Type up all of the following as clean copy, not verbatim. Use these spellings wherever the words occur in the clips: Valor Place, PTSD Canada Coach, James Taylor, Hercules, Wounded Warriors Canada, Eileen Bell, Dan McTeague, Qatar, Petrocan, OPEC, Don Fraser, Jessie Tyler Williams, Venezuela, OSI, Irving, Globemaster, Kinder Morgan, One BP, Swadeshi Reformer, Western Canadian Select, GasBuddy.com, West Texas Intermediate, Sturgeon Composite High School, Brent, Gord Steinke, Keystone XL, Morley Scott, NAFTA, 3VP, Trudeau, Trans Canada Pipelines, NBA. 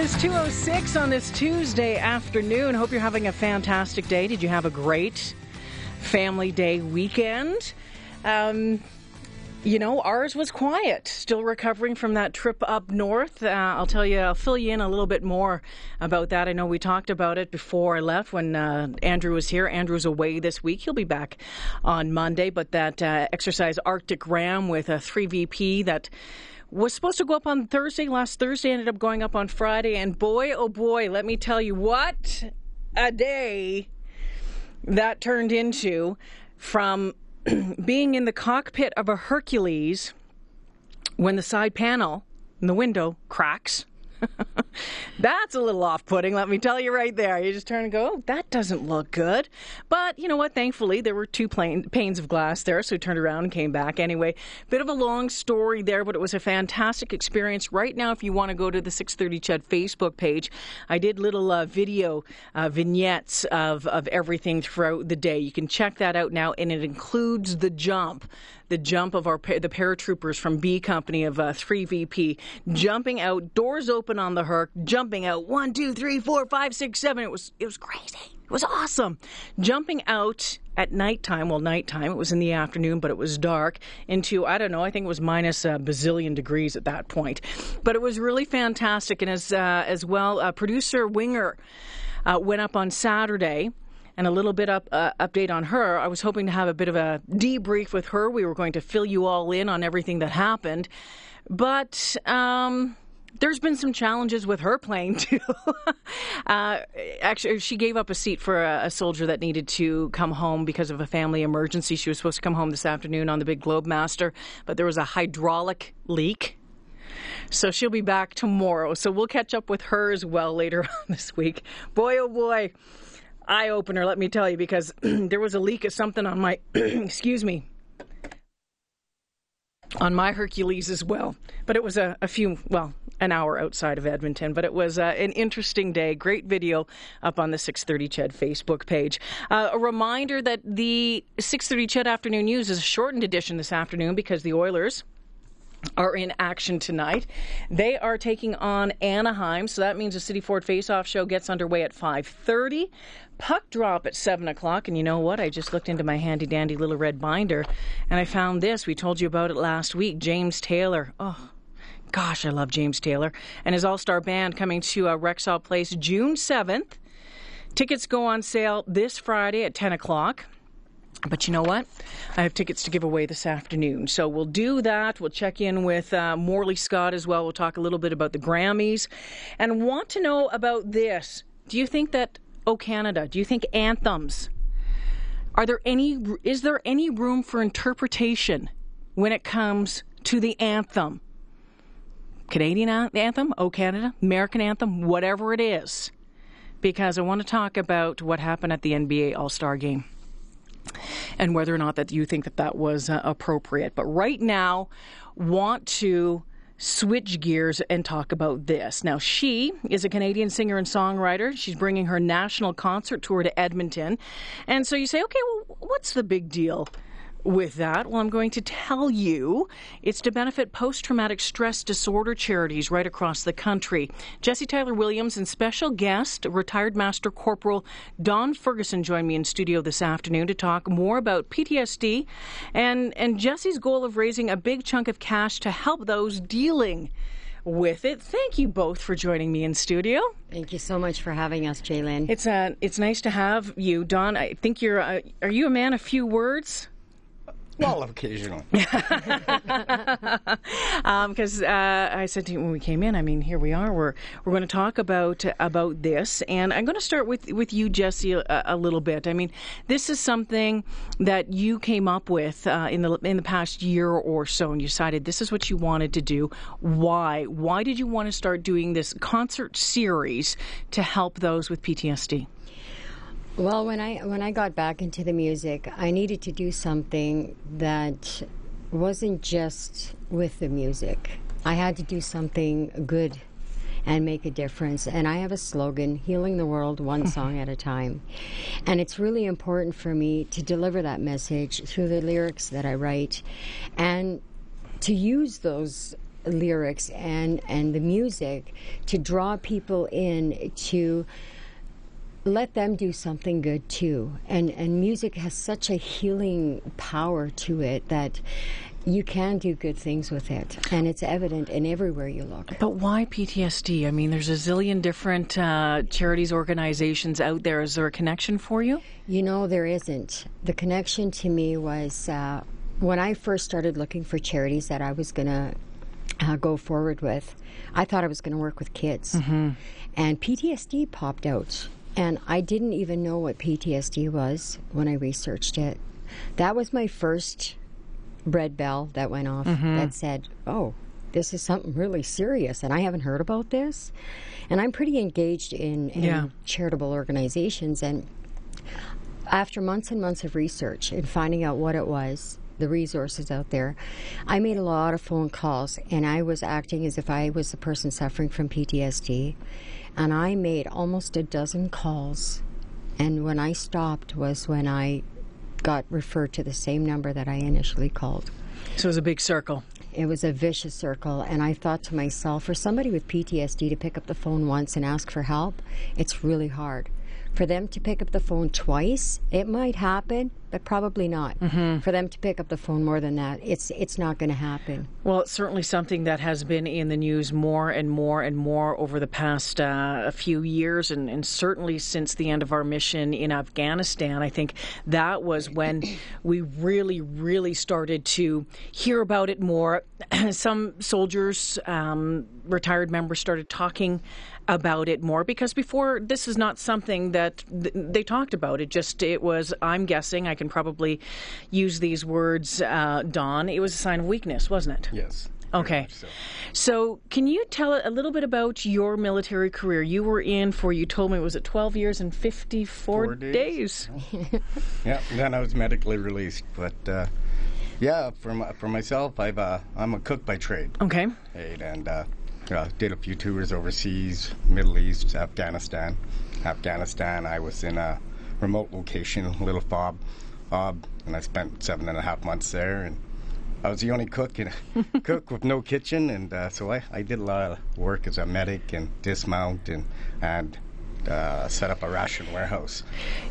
is 2:06 on this Tuesday afternoon. Hope you're having a fantastic day. Did you have a great family day weekend? You know, ours was quiet. Still recovering from that trip up north. I'll tell you, I'll fill you in a little bit more about that. I know we talked about it before I left when Andrew was here. Andrew's away this week. He'll be back on Monday. But that exercise Arctic Ram with a 3VP that was supposed to go up on Thursday, last Thursday, ended up going up on Friday. And boy, oh boy, let me tell you what a day that turned into from being in the cockpit of a Hercules when the side panel in the window cracks. That's a little off-putting, let me tell you right there. You just turn and go, oh, that doesn't look good. But you know what? Thankfully, there were two panes of glass there, so we turned around and came back anyway. Bit of a long story there, but it was a fantastic experience. Right now, if you want to go to the 630 Ched Facebook page, I did little video vignettes of everything throughout the day. You can check that out now, and it includes the jump of the paratroopers from B Company of 3VP, jumping out, doors open on the Herc, jumping out, 1, 2, 3, 4, 5, 6, 7. It was crazy. It was awesome. Jumping out at nighttime, it was in the afternoon, but it was dark, into, I don't know, I think it was minus a bazillion degrees at that point. But it was really fantastic. And as well, producer Winger went up on Saturday. And a little bit update on her. I was hoping to have a bit of a debrief with her. We were going to fill you all in on everything that happened. But there's been some challenges with her plane, too. Actually, she gave up a seat for a soldier that needed to come home because of a family emergency. She was supposed to come home this afternoon on the big Globemaster, but there was a hydraulic leak. So she'll be back tomorrow. So we'll catch up with her as well later on this week. Boy, oh boy. Eye-opener, let me tell you, because there was a leak of something on my, on my Hercules as well. But it was an hour outside of Edmonton. But it was an interesting day. Great video up on the 630 Ched Facebook page. A reminder that the 630 Ched Afternoon News is a shortened edition this afternoon because the Oilers are in action tonight. They are taking on Anaheim, so that means the City Ford Face-Off show gets underway at 5:30. Puck drop at 7 o'clock, and you know what? I just looked into my handy-dandy little red binder, and I found this. We told you about it last week. James Taylor. Oh, gosh, I love James Taylor. And his all-star band coming to Rexall Place June 7th. Tickets go on sale this Friday at 10 o'clock. But you know what? I have tickets to give away this afternoon. So we'll do that. We'll check in with Morley Scott as well. We'll talk a little bit about the Grammys. And want to know about this. Do you think that, oh Canada, do you think anthems, is there any room for interpretation when it comes to the anthem? Canadian anthem, oh Canada, American anthem, whatever it is. Because I want to talk about what happened at the NBA All-Star Game. And whether or not that you think that was appropriate. But right now, want to switch gears and talk about this. Now, she is a Canadian singer and songwriter. She's bringing her national concert tour to Edmonton. And so you say, okay, well, what's the big deal with that? Well, I'm going to tell you. It's to benefit post-traumatic stress disorder charities right across the country. Jessie Tyler Williams and special guest, retired Master Corporal Don Ferguson, joined me in studio this afternoon to talk more about PTSD and Jessie's goal of raising a big chunk of cash to help those dealing with it. Thank you both for joining me in studio. Thank you so much for having us, Jaylen. It's nice to have you, Don. I think you're are you a man of few words? Well, occasionally. Because I said to you when we came in, I mean, here we are. We're going to talk about this, and I'm going to start with you, Jessie, a little bit. I mean, this is something that you came up with in the past year or so, and you decided this is what you wanted to do. Why? Why did you want to start doing this concert series to help those with PTSD? Well, when I got back into the music, I needed to do something that wasn't just with the music. I had to do something good and make a difference. And I have a slogan, healing the world one song at a time. And it's really important for me to deliver that message through the lyrics that I write and to use those lyrics and the music to draw people in, to let them do something good too. And music has such a healing power to it that you can do good things with it, and it's evident in everywhere you look. But why PTSD? I mean, there's a zillion different charities, organizations out there. Is there a connection for you? You know, there isn't. The connection to me was when I first started looking for charities that I was going to go forward with, I thought I was going to work with kids. Mm-hmm. And PTSD popped out, and I didn't even know what PTSD was when I researched it. That was my first red bell that went off, mm-hmm. that said, oh, this is something really serious, and I haven't heard about this. And I'm pretty engaged in yeah. charitable organizations, and after months and months of research and finding out what it was, the resources out there, I made a lot of phone calls, and I was acting as if I was the person suffering from PTSD, and I made almost a dozen calls, and when I stopped was when I got referred to the same number that I initially called. So it was a big circle. It was a vicious circle, and I thought to myself, for somebody with PTSD to pick up the phone once and ask for help, it's really hard. For them to pick up the phone twice, it might happen, but probably not. Mm-hmm. For them to pick up the phone more than that, it's not going to happen. Well, it's certainly something that has been in the news more and more and more over the past few years, and certainly since the end of our mission in Afghanistan. I think that was when we really, really started to hear about it more. Some soldiers, retired members, started talking about it more, because before, this is not something that they talked about. It was, I'm guessing, I can probably use these words, Don, it was a sign of weakness, wasn't it? Yes. Okay. So can you tell a little bit about your military career? You were in for, you told me, was it 12 years and 54 days? Yeah, then I was medically released. But yeah, for myself, I'm a cook by trade. Okay. And did a few tours overseas, Middle East, Afghanistan. I was in a remote location, Little Fob, and I spent 7.5 months there. And I was the only cook with no kitchen, and so I did a lot of work as a medic and dismount and set up a ration warehouse.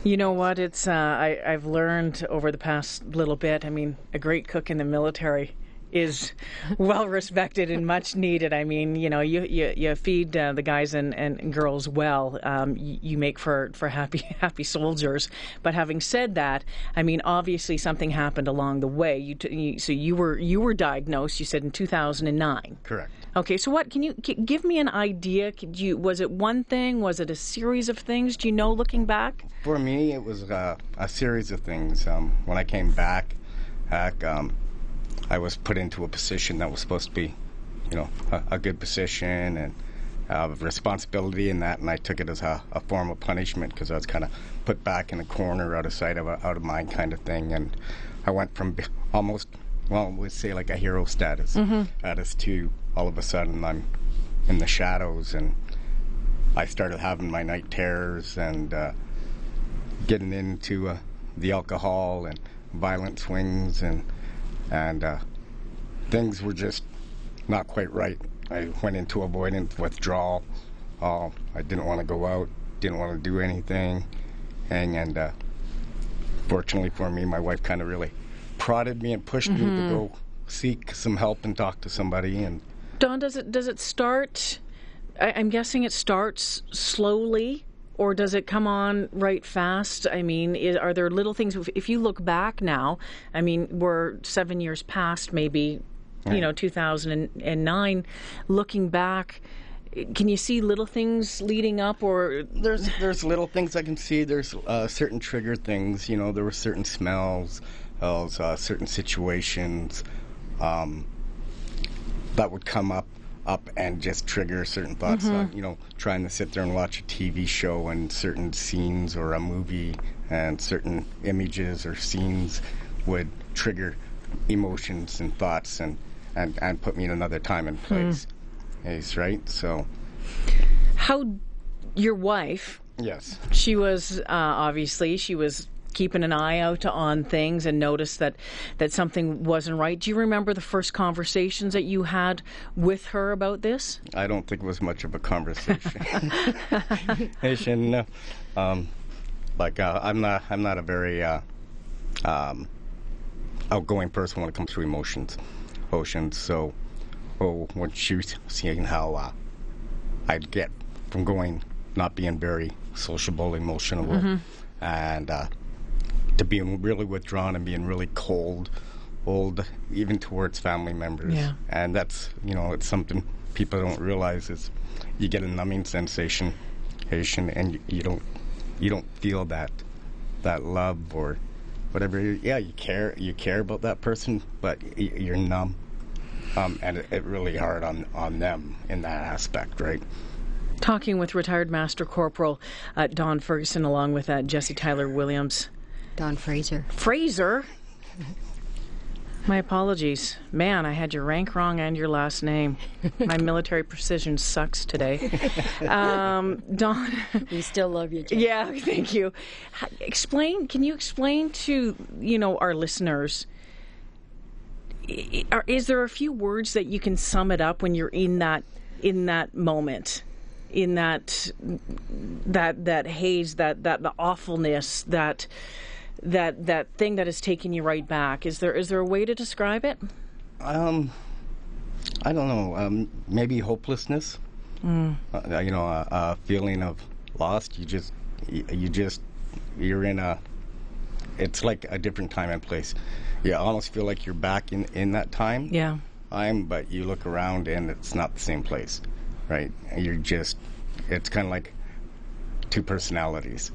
You know what? It's I've learned over the past little bit. I mean, a great cook in the military is well respected and much needed. I mean, you know, you feed the guys and girls well. You make for happy soldiers. But having said that, I mean, obviously something happened along the way. So you were diagnosed, you said, in 2009. Correct. Okay. So what can you give me an idea? Was it one thing? Was it a series of things? Do you know, looking back? For me, it was a series of things. When I came back. I was put into a position that was supposed to be, you know, a good position and responsibility in that, and I took it as a form of punishment, because I was kind of put back in a corner, out of sight, out of mind kind of thing. And I went from almost, well, we'd say like a hero status, mm-hmm. status to all of a sudden I'm in the shadows, and I started having my night terrors and getting into the alcohol and violent swings and things were just not quite right. I went into avoidant withdrawal. I didn't want to go out, didn't want to do anything. And fortunately for me, my wife kind of really prodded me and pushed mm-hmm. me to go seek some help and talk to somebody. And Don, does it start, I'm guessing it starts slowly, or does it come on right fast? I mean, are there little things? If you look back now, I mean, we're 7 years past, maybe, yeah. you know, 2009. Looking back, can you see little things leading up, or there's little things I can see. There's certain trigger things. You know, there were certain smells, certain situations that would come up and just trigger certain thoughts, mm-hmm. You know, trying to sit there and watch a TV show and certain scenes or a movie and certain images or scenes would trigger emotions and thoughts and put me in another time and place. Yes, right? So your wife, yes, she was obviously keeping an eye out on things and notice that something wasn't right. Do you remember the first conversations that you had with her about this? I don't think it was much of a conversation. I'm not a very outgoing person when it comes to emotions. So, when she was seeing how I'd get from not being very sociable, emotional, mm-hmm. and to being really withdrawn and being really cold, even towards family members. Yeah. And that's, it's something people don't realize is you get a numbing sensation, and you don't feel that love or whatever. Yeah, you care about that person, but you're numb, and it really hard on them in that aspect, right? Talking with retired Master Corporal Don Ferguson, along with Jessie Tyler Williams. Don Fraser. Fraser? My apologies. Man, I had your rank wrong and your last name. My military precision sucks today. Don. We still love you, Jen. Yeah, thank you. Can you explain to, our listeners, is there a few words that you can sum it up when you're in that moment? In that haze, that the awfulness, that thing that is taking you right back. Is there a way to describe it? I don't know. Maybe hopelessness. Mm. A feeling of lost. You're in a. It's like a different time and place. You almost feel like you're back in that time. Yeah. But you look around and it's not the same place. Right, it's kind of like two personalities,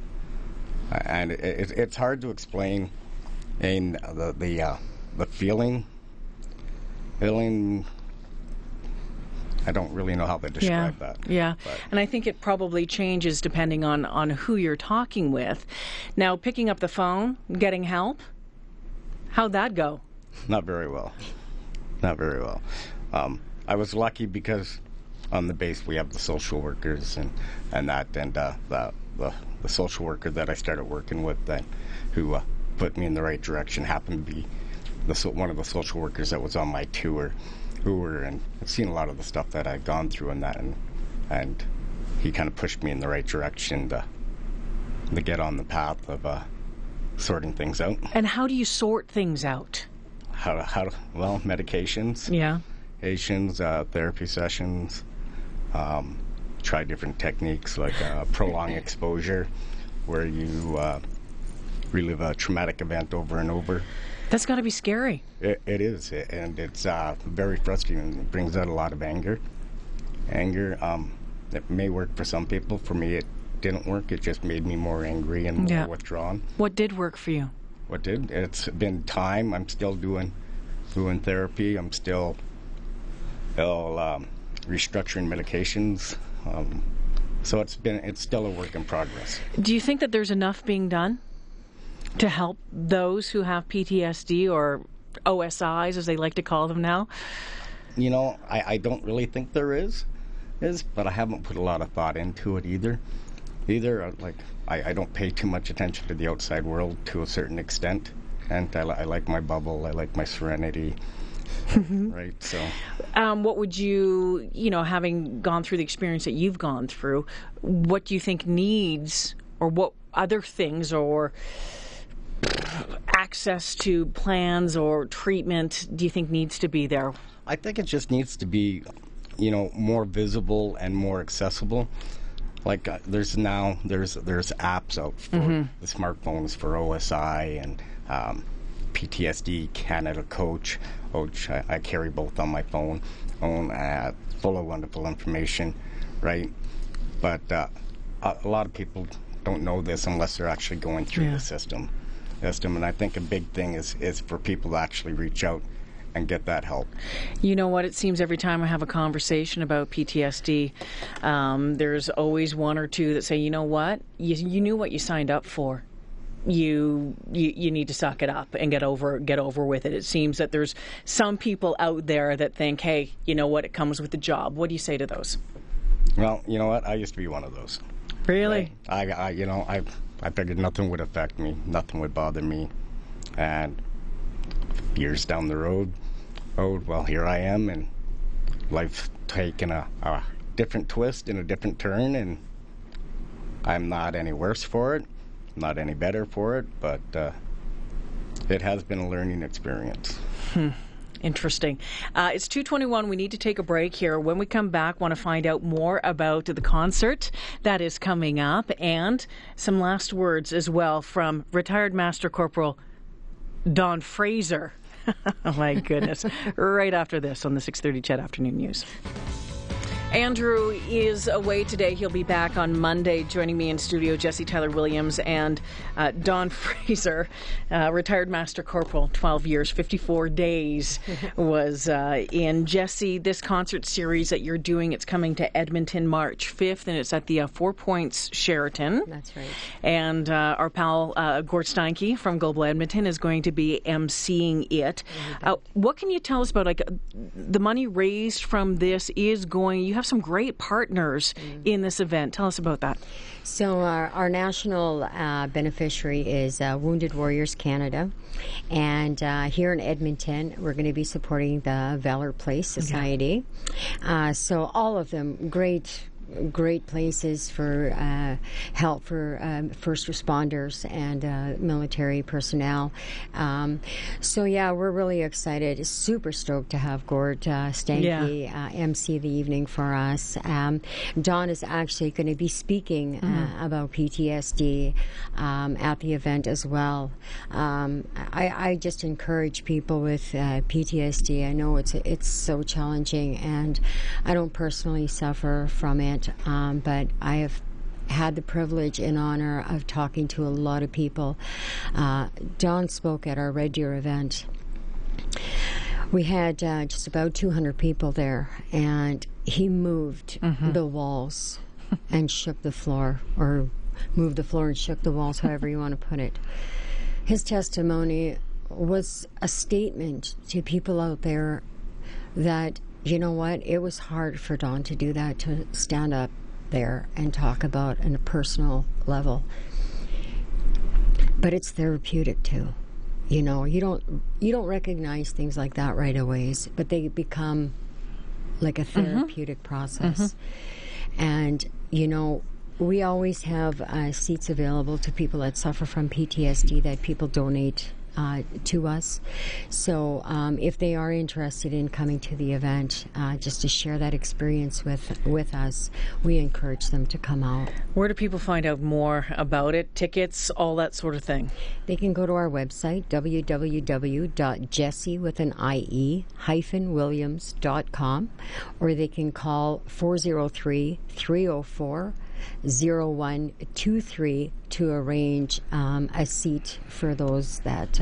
and it's hard to explain. And the feeling, I don't really know how to describe that. Yeah, but. And I think it probably changes depending on who you're talking with. Now, picking up the phone, getting help, how'd that go? Not very well. I was lucky because. On the base, we have the social workers and the social worker that I started working with, who put me in the right direction, happened to be one of the social workers that was on my tour, and I've seen a lot of the stuff that I've gone through and that, and he kind of pushed me in the right direction to get on the path of sorting things out. And how do you sort things out? Well, medications. Yeah. Therapy sessions, try different techniques like prolonged exposure, where you relive a traumatic event over and over. That's got to be scary. It is, and it's very frustrating. It brings out a lot of anger. It may work for some people. For me, it didn't work. It just made me more angry and more withdrawn. What did work for you? What did? It's been time. I'm still doing therapy. I'm still... restructuring medications, so it's still a work in progress. Do you think that there's enough being done to help those who have PTSD or OSIs, as they like to call them now? I don't really think there is, but I haven't put a lot of thought into it either. I don't pay too much attention to the outside world to a certain extent, and I like my bubble. I like my serenity. Right. So, what would you, having gone through the experience that you've gone through, what do you think needs, or what other things, or access to plans or treatment do you think needs to be there? I think it just needs to be, more visible and more accessible. Like there's apps out for the smartphones for OSI and. PTSD Canada Coach. I carry both on my phone, full of wonderful information, right? But a lot of people don't know this unless they're actually going through the system. And I think a big thing is for people to actually reach out and get that help. You know what? It seems every time I have a conversation about PTSD, there's always one or two that say, you know what? You knew what you signed up for. You need to suck it up and get over with it. It seems that there's some people out there that think, hey, you know what, it comes with the job. What do you say to those? Well, you know what, I used to be one of those. Really? Right? I I figured nothing would affect me, nothing would bother me. And years down the road, oh, well, here I am, and life taking a different twist and a different turn, and I'm not any worse for it, not any better for it, but it has been a learning experience. Interesting. It's 2:21. We need to take a break here. When we come back, want to find out more about the concert that is coming up and some last words as well from retired Master Corporal Don Fraser. Oh, my goodness. Right after this on the 6:30 CHED Afternoon News. Andrew is away today. He'll be back on Monday. Joining me in studio, Jessie Tyler Williams and Don Fraser, retired Master Corporal, 12 years, 54 days was in. Jessie, this concert series that you're doing, it's coming to Edmonton March 5th, and it's at the 4 Points Sheraton. That's right. And our pal Gord Steinke from Global Edmonton is going to be emceeing it. What can you tell us about, like, the money raised from this is going, you have some great partners in this event. Tell us about that. So our national beneficiary is Wounded Warriors Canada, and here in Edmonton we're going to be supporting the Valor Place Society. So all of them, great places for help for first responders and military personnel. So yeah, we're really excited, super stoked to have Gord Steinke MC the evening for us. Don is actually going to be speaking about PTSD at the event as well. I just encourage people with PTSD. I know it's so challenging, and I don't personally suffer from it. But I have had the privilege and honor of talking to a lot of people. Don spoke at our Red Deer event. We had just about 200 people there, and he moved the walls and shook the floor, or moved the floor and shook the walls, however you want to put it. His testimony was a statement to people out there that, you know what, it was hard for Don to do that, to stand up there and talk about on a personal level. But it's therapeutic too. You know, you don't recognize things like that right away, but they become like a therapeutic process. And, you know, we always have seats available to people that suffer from PTSD that people donate to us. So if they are interested in coming to the event, just to share that experience with us, we encourage them to come out. Where do people find out more about it? Tickets, all that sort of thing? They can go to our website, www.jessie-williams.com, or they can call 403-304-0123 to arrange a seat for those that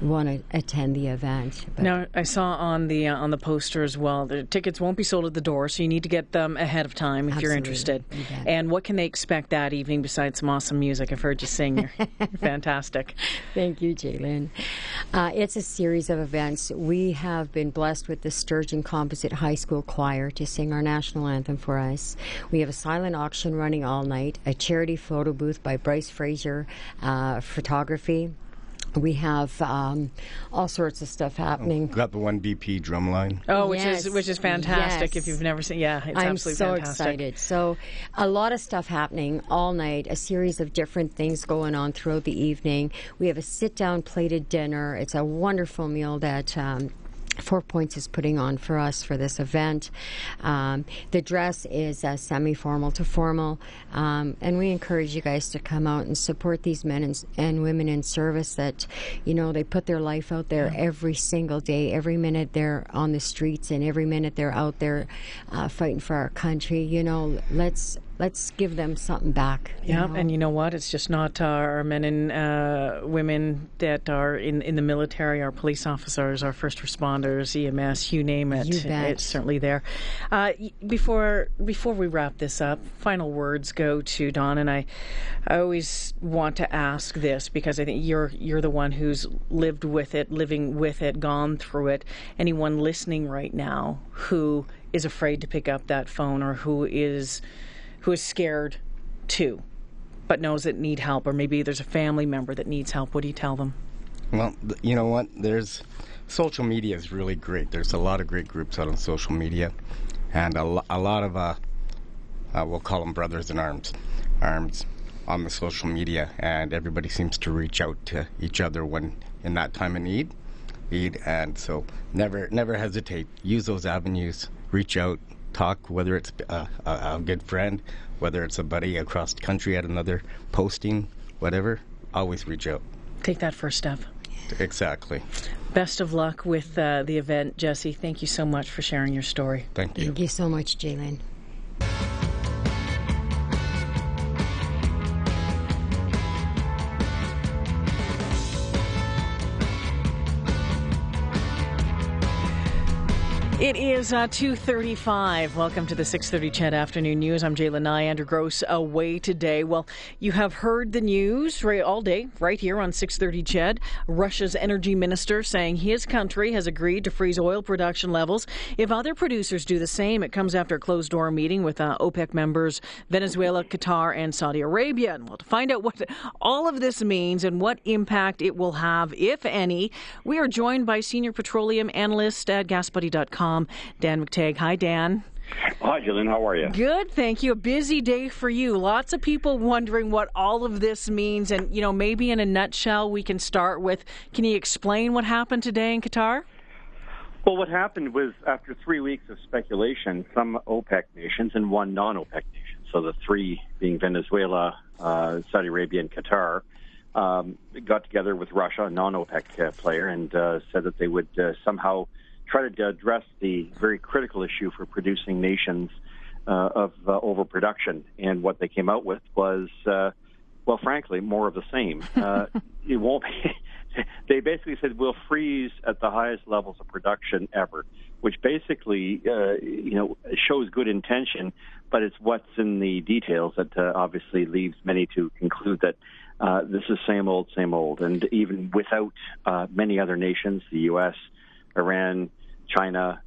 want to attend the event. But now, I saw on the poster as well, the tickets won't be sold at the door, so you need to get them ahead of time if you're interested. And what can they expect that evening besides some awesome music? I've heard you sing. You're fantastic. Thank you, Jalen. It's a series of events. We have been blessed with the Sturgeon Composite High School Choir to sing our national anthem for us. We have a silent auction running all night, a charity photo booth by Bryce Frazier Photography. We have all sorts of stuff happening. Got the One BP drumline. Oh, which is fantastic. If you've never seen, it's absolutely fantastic. I'm so excited. So, a lot of stuff happening all night. A series of different things going on throughout the evening. We have a sit-down plated dinner. It's a wonderful meal that 4 Points is putting on for us for this event. The dress is semi-formal to formal, and we encourage you guys to come out and support these men and women in service that, you know, they put their life out there every single day, every minute they're on the streets and every minute they're out there fighting for our country. You know, let's give them something back. Yeah, and you know what? It's just not our men and women that are in the military, our police officers, our first responders, EMS, you name it. You bet. It's certainly there. Before we wrap this up, final words go to Don, and I always want to ask this because I think you're the one who's lived with it, living with it, gone through it. Anyone listening right now who is afraid to pick up that phone or who is scared too. but knows that need help, or maybe there's a family member that needs help? What do you tell them? Well, you know what? Social media is really great. There's a lot of great groups out on social media, and a lot of we'll call them brothers in arms on the social media, and everybody seems to reach out to each other when in that time of need. And so never hesitate. Use those avenues. Reach out. Talk, whether it's a good friend, whether it's a buddy across the country at another posting, whatever, always reach out. Take that first step. Exactly. Best of luck with the event, Jessie. Thank you so much for sharing your story. Thank you. Thank you so much, Jalen. It is 2:35. Welcome to the 6:30 Chet Afternoon News. I'm Jaylen Nye. Andrew Gross away today. Well, you have heard the news all day right here on 6:30 Chet. Russia's energy minister saying his country has agreed to freeze oil production levels if other producers do the same. It comes after a closed-door meeting with OPEC members Venezuela, Qatar, and Saudi Arabia. And well, to find out what all of this means and what impact it will have, if any, we are joined by senior petroleum analyst at GasBuddy.com, Dan McTeague. Hi, Dan. Hi, Jillian. How are you? Good, thank you. A busy day for you. Lots of people wondering what all of this means. And, you know, maybe in a nutshell, we can start with, can you explain what happened today in Qatar? Well, what happened was, after 3 weeks of speculation, some OPEC nations and one non-OPEC nation, so the three being Venezuela, Saudi Arabia, and Qatar, got together with Russia, a non-OPEC player, and said that they would somehow try to address the very critical issue for producing nations of overproduction. And what they came out with was, well, frankly, more of the same. It won't be. They basically said, we'll freeze at the highest levels of production ever, which basically, you know, shows good intention, but it's what's in the details that obviously leaves many to conclude that this is same old. And even without many other nations, the U.S., Iran, China,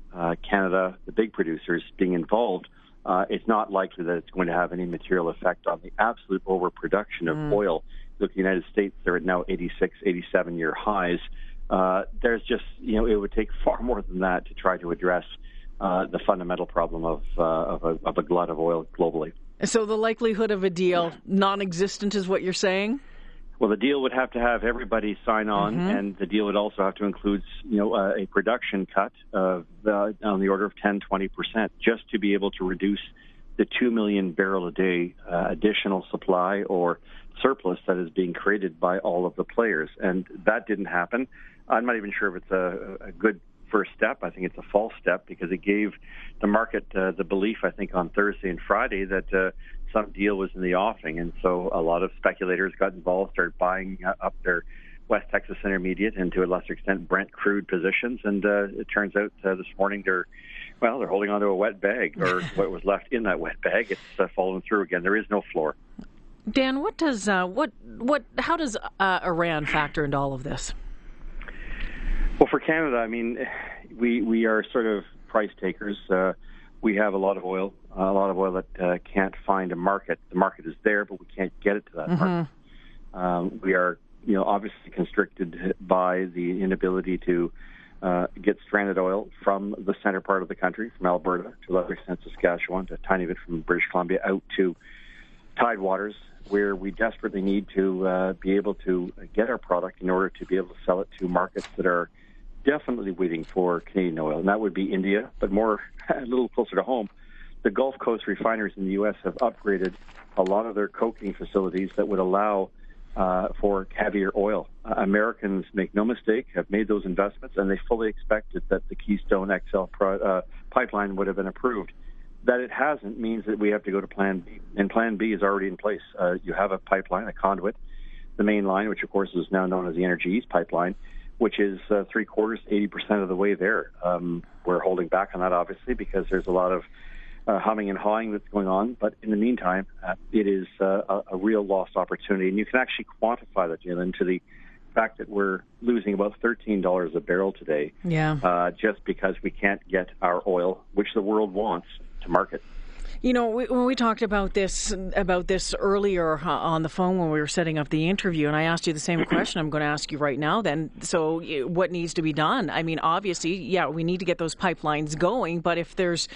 Canada, the big producers being involved, it's not likely that it's going to have any material effect on the absolute overproduction of oil. Look, the United States, they're at now 86, 87-year highs. There's just, you know, it would take far more than that to try to address the fundamental problem of a glut of oil globally. So the likelihood of a deal non-existent is what you're saying? Well, the deal would have to have everybody sign on, and the deal would also have to include, you know, a production cut of on the order of 10-20%, just to be able to reduce the 2 million barrel a day additional supply or surplus that is being created by all of the players. And that didn't happen. I'm not even sure if it's a good first step. I think it's a false step, because it gave the market the belief, I think, on Thursday and Friday that some deal was in the offing. And so a lot of speculators got involved, started buying up their West Texas Intermediate and, to a lesser extent, Brent crude positions. And it turns out this morning they're holding onto a wet bag, or what was left in that wet bag. It's fallen through again. There is no floor. Dan, what does how does Iran factor into all of this? Well, for Canada, I mean, we are sort of price takers. We have a lot of oil that can't find a market. The market is there, but we can't get it to that market. We are, you know, obviously constricted by the inability to get stranded oil from the center part of the country, from Alberta to a lesser extent Saskatchewan, to a tiny bit from British Columbia out to Tidewaters, where we desperately need to be able to get our product in order to be able to sell it to markets that are definitely waiting for Canadian oil, and that would be India, but more a little closer to home. The Gulf Coast refiners in the U.S. have upgraded a lot of their coking facilities that would allow for caviar oil. Americans, make no mistake, have made those investments, and they fully expected that the Keystone XL pipeline would have been approved. That it hasn't means that we have to go to Plan B, and Plan B is already in place. You have a pipeline, a conduit, the main line, which of course is now known as the Energy East pipeline, which is 80% of the way there. We're holding back on that, obviously, because there's a lot of humming and hawing that's going on. But in the meantime, it is a real lost opportunity. And you can actually quantify that, Jalen, to the fact that we're losing about $13 a barrel today, just because we can't get our oil, which the world wants, to market. You know, when we talked about this earlier on the phone when we were setting up the interview, and I asked you the same question I'm going to ask you right now then. So what needs to be done? I mean, obviously, yeah, we need to get those pipelines going, but if there's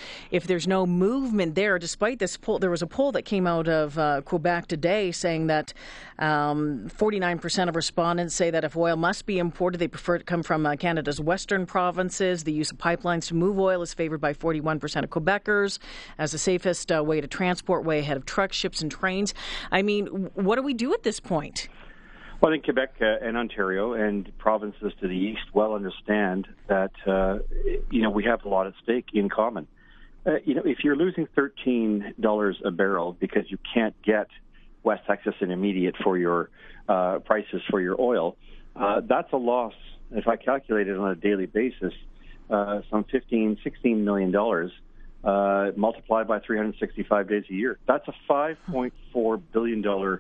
no movement there, despite this poll, there was a poll that came out of Quebec today saying that 49% of respondents say that if oil must be imported, they prefer to come from Canada's western provinces. The use of pipelines to move oil is favored by 41% of Quebecers as the safest way to transport, way ahead of trucks, ships, and trains. I mean, what do we do at this point? Well, I think Quebec and Ontario and provinces to the east well understand that, we have a lot at stake in common. If you're losing $13 a barrel because you can't get West Texas Intermediate for your prices for your oil, that's a loss. If I calculate it on a daily basis, some $16 million multiplied by 365 days a year. That's a $5.4 billion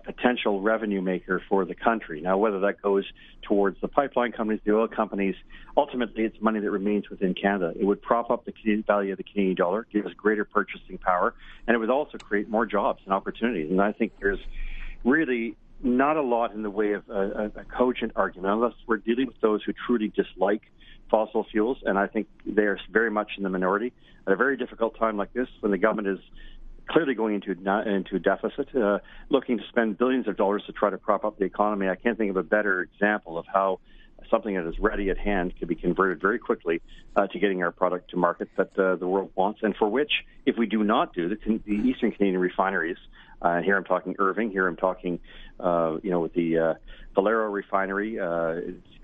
potential revenue maker for the country. Now, whether that goes towards the pipeline companies, the oil companies, ultimately it's money that remains within Canada. It would prop up the value of the Canadian dollar, give us greater purchasing power, and it would also create more jobs and opportunities. And I think there's really not a lot in the way of a cogent argument, unless we're dealing with those who truly dislike fossil fuels, and I think they are very much in the minority. At a very difficult time like this, when the government is clearly going into deficit, looking to spend billions of dollars to try to prop up the economy, I can't think of a better example of how something that is ready at hand could be converted very quickly to getting our product to market that the world wants, and for which, if we do not do, the Eastern Canadian refineries, here I'm talking Irving, here I'm talking, with the Valero refinery,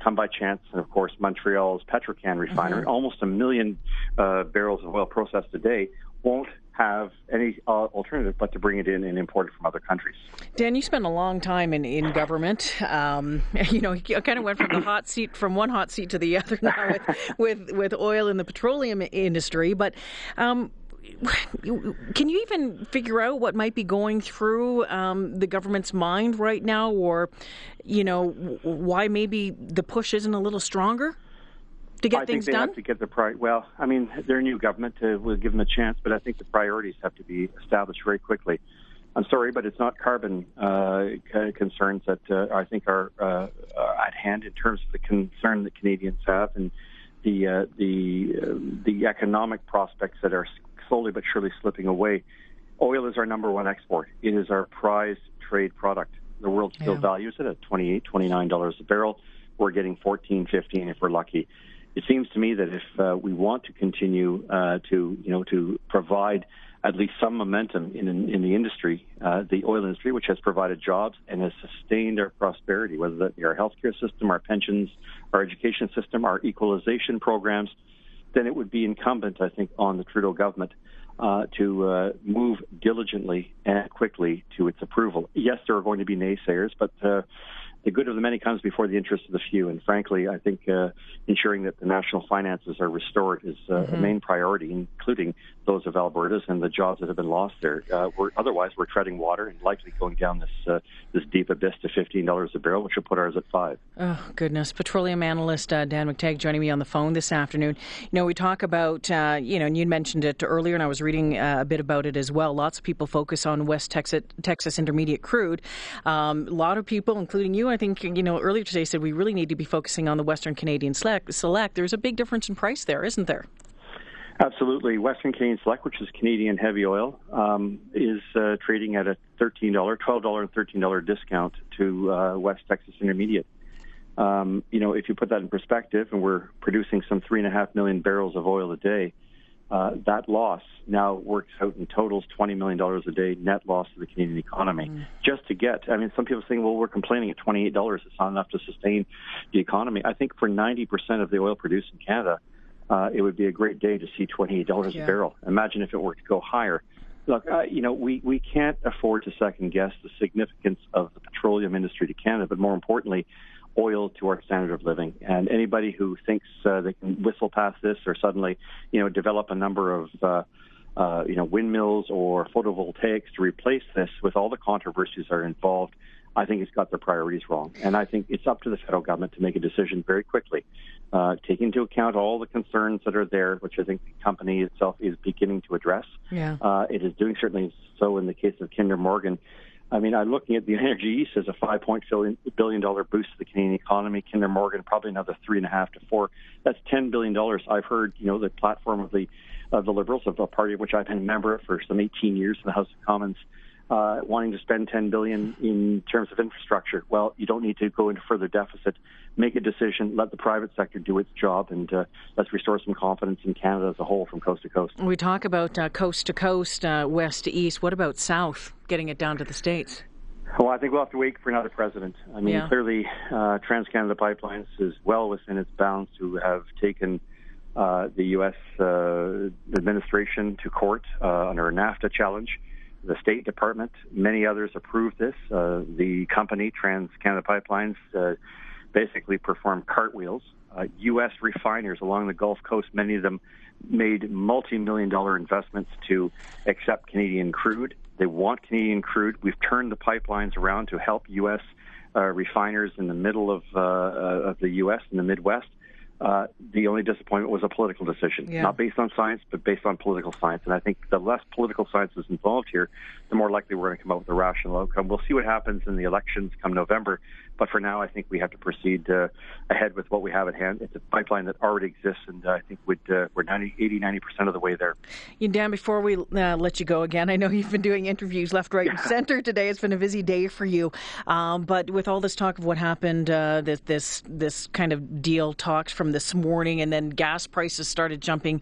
come by chance, and of course Montreal's Petrocan refinery, almost 1 million barrels of oil processed a day, won't have any alternative but to bring it in and import it from other countries. Dan, you spent a long time in government. You kind of went from one hot seat to the other now with oil in the petroleum industry. But can you even figure out what might be going through the government's mind right now, or why maybe the push isn't a little stronger to get things done? I think they have to get the priority. Well, I mean, their new government, we'll give them a chance, but I think the priorities have to be established very quickly. I'm sorry, but it's not carbon concerns that I think are at hand in terms of the concern that Canadians have and the economic prospects that are slowly but surely slipping away. Oil is our number one export. It is our prized trade product. The world still values it at $28, $29 a barrel. We're getting $14, $15 if we're lucky. It seems to me that if we want to continue to provide at least some momentum in the industry, the oil industry, which has provided jobs and has sustained our prosperity, whether that be our healthcare system, our pensions, our education system, our equalization programs, then it would be incumbent, I think, on the Trudeau government to move diligently and quickly to its approval. Yes, there are going to be naysayers, but the good of the many comes before the interest of the few, and frankly, I think ensuring that the national finances are restored is a main priority, including those of Alberta's and the jobs that have been lost there. Otherwise, we're treading water and likely going down this deep abyss to $15 a barrel, which will put ours at $5. Oh, goodness. Petroleum analyst Dan McTeague joining me on the phone this afternoon. We talk about, and you mentioned it earlier, and I was reading a bit about it as well. Lots of people focus on West Texas Intermediate crude. A lot of people, including you, I think, earlier today said we really need to be focusing on the Western Canadian Select. There's a big difference in price there, isn't there? Absolutely. Western Canadian Select, which is Canadian heavy oil, is trading at a $12 and $13 discount to West Texas Intermediate. If you put that in perspective, and we're producing some 3.5 million barrels of oil a day, that loss now works out in totals $20 million a day net loss to the Canadian economy. Just to get, I mean, some people saying, well, we're complaining at $28. It's not enough to sustain the economy. I think for 90% of the oil produced in Canada, it would be a great day to see $28 a barrel. Imagine if it were to go higher. Look, we can't afford to second guess the significance of the petroleum industry to Canada, but more importantly, oil to our standard of living. And anybody who thinks they can whistle past this or suddenly, develop a number of, windmills or photovoltaics to replace this with all the controversies that are involved, I think it's got their priorities wrong. And I think it's up to the federal government to make a decision very quickly take into account all the concerns that are there, which I think the company itself is beginning to address. Yeah. It is doing certainly so in the case of Kinder Morgan. I mean, I'm looking at the Energy East as a $5.5 billion boost to the Canadian economy. Kinder Morgan, probably another $3.5 to $4. That's $10 billion. I've heard, you know, the platform of the Liberals, of a party of which I've been a member for some 18 years in the House of Commons, wanting to spend $10 billion in terms of infrastructure. Well, you don't need to go into further deficit. Make a decision. Let the private sector do its job, and let's restore some confidence in Canada as a whole from coast to coast. We talk about coast to coast, west to east. What about south, getting it down to the States? Well, I think we'll have to wait for another president. I mean, Clearly Trans Canada Pipelines is well within its bounds to have taken the U.S. Administration to court under a NAFTA challenge. The State Department, many others approved this. The company, Trans Canada Pipelines, basically performed cartwheels. U.S. refiners along the Gulf Coast, many of them made multi-million-dollar investments to accept Canadian crude. They want Canadian crude. We've turned the pipelines around to help U.S. Refiners in the middle of the U.S., in the Midwest. The only disappointment was a political decision, not based on science, but based on political science. And I think the less political science is involved here, the more likely we're going to come up with a rational outcome. We'll see what happens in the elections come November. But for now, I think we have to proceed ahead with what we have at hand. It's a pipeline that already exists, and I think we're 90% of the way there. And Dan, before we let you go again, I know you've been doing interviews left, right, and center today. It's been a busy day for you. But with all this talk of what happened, this kind of deal talks from this morning, and then gas prices started jumping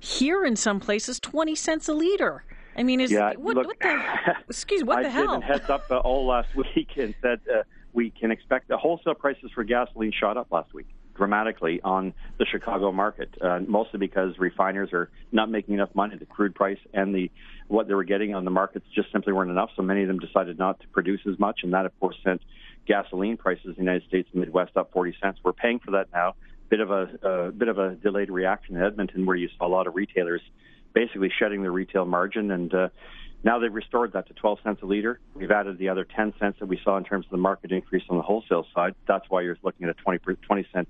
here in some places 20 cents a liter. I mean, what the hell? I did a heads up all last week and said we can expect the wholesale prices for gasoline shot up last week dramatically on the Chicago market, mostly because refiners are not making enough money. The crude price and what they were getting on the markets just simply weren't enough, so many of them decided not to produce as much, and that, of course, sent gasoline prices in the United States and Midwest up 40 cents. We're paying for that now. Bit of a delayed reaction in Edmonton, where you saw a lot of retailers basically shedding their retail margin, and now they've restored that to 12 cents a liter. We've added the other 10 cents that we saw in terms of the market increase on the wholesale side. That's why you're looking at a 20 cent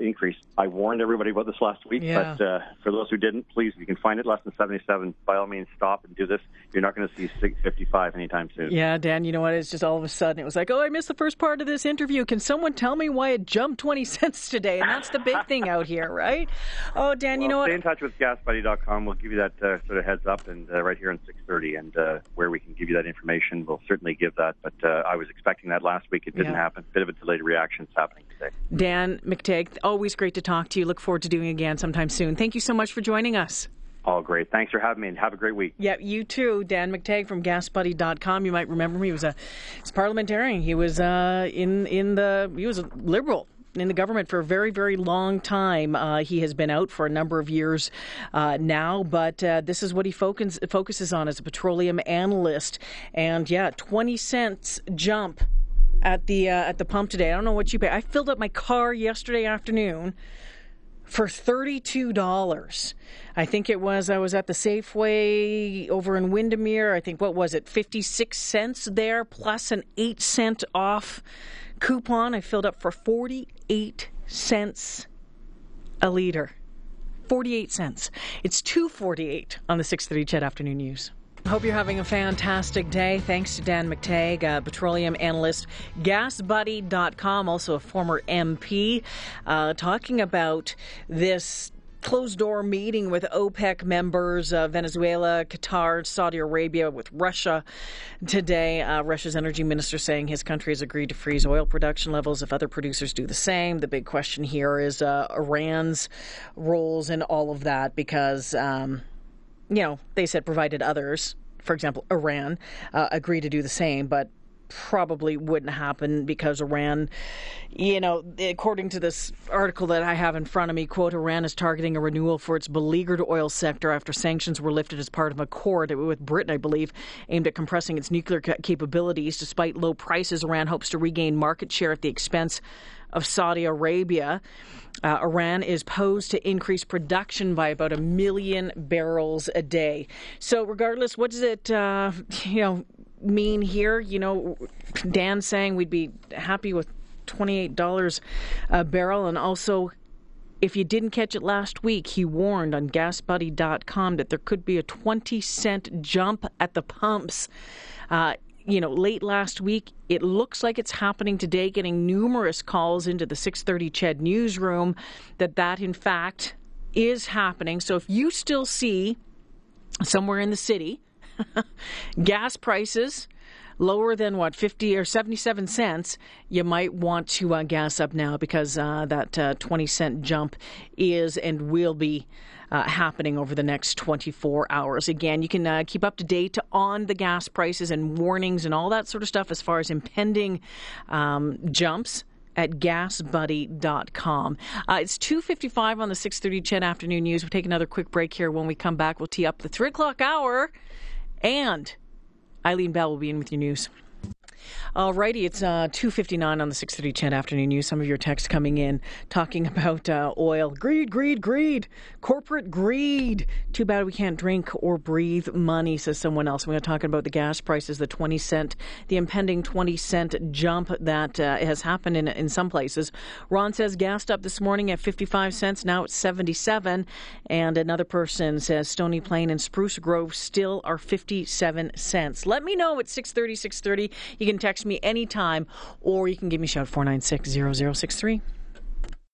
increase. I warned everybody about this last week, but for those who didn't, please, if you can find it less than 77, by all means, stop and do this. You're not going to see 655 anytime soon. Yeah, Dan, you know what? It's just all of a sudden it was like, oh, I missed the first part of this interview. Can someone tell me why it jumped 20 cents today? And that's the big thing out here, right? Oh, Dan, you know what? Stay in touch with GasBuddy.com. We'll give you that sort of heads up, and right here on 630, and where we can give you that information, we'll certainly give that. But I was expecting that last week. It didn't happen. Bit of a delayed reaction is happening today. Dan McTeague, always great to talk to you. Look forward to doing it again sometime soon. Thank you so much for joining us. All great. Thanks for having me, and have a great week. Yeah, you too. Dan McTeague from GasBuddy.com. You might remember him. He was a parliamentarian. He was he was a Liberal in the government for a very, very long time. He has been out for a number of years now, but this is what he focuses on as a petroleum analyst. And 20 cents jump at the pump today. I don't know what you pay. I filled up my car yesterday afternoon for $32. I think I was at the Safeway over in Windermere. I think, 56 cents there plus an 8 cent off coupon. I filled up for 48 cents a liter. 48 cents. It's 2.48 on the 6:30 CHED Afternoon News. Hope you're having a fantastic day. Thanks to Dan McTeague, petroleum analyst, GasBuddy.com, also a former MP, talking about this closed-door meeting with OPEC members, Venezuela, Qatar, Saudi Arabia, with Russia today. Russia's energy minister saying his country has agreed to freeze oil production levels if other producers do the same. The big question here is Iran's roles in all of that, because they said provided others, for example, Iran, agree to do the same, but probably wouldn't happen because Iran, according to this article that I have in front of me, quote, Iran is targeting a renewal for its beleaguered oil sector after sanctions were lifted as part of a accord with Britain, I believe, aimed at compressing its nuclear capabilities. Despite low prices, Iran hopes to regain market share at the expense of Saudi Arabia. Iran is posed to increase production by about 1 million barrels a day. So regardless, what does it, mean here? Dan saying we'd be happy with $28 a barrel, and also If you didn't catch it last week, he warned on GasBuddy.com that there could be a 20-cent jump at the pumps. Late last week, it looks like it's happening today, getting numerous calls into the 630 CHED newsroom that in fact is happening. So if you still see somewhere in the city gas prices lower than, 50 or 77 cents, you might want to gas up now because that 20-cent jump is and will be happening over the next 24 hours. Again, you can keep up to date on the gas prices and warnings and all that sort of stuff as far as impending jumps at GasBuddy.com. It's 2:55 on the 6:30 CHED Afternoon News. We'll take another quick break here. When we come back, we'll tee up the 3 o'clock hour, and Eileen Bell will be in with your news. All righty, it's 2:59 on the 6:30 CHED Afternoon News. Some of your texts coming in talking about oil. Greed. Corporate greed. Too bad we can't drink or breathe money, says someone else. We're going to talk about the gas prices, the impending 20-cent jump that has happened in some places. Ron says gassed up this morning at 55 cents. Now it's 77. And another person says Stony Plain and Spruce Grove still are 57 cents. Let me know at 6:30. You can text me anytime, or you can give me a shout, 496-0063.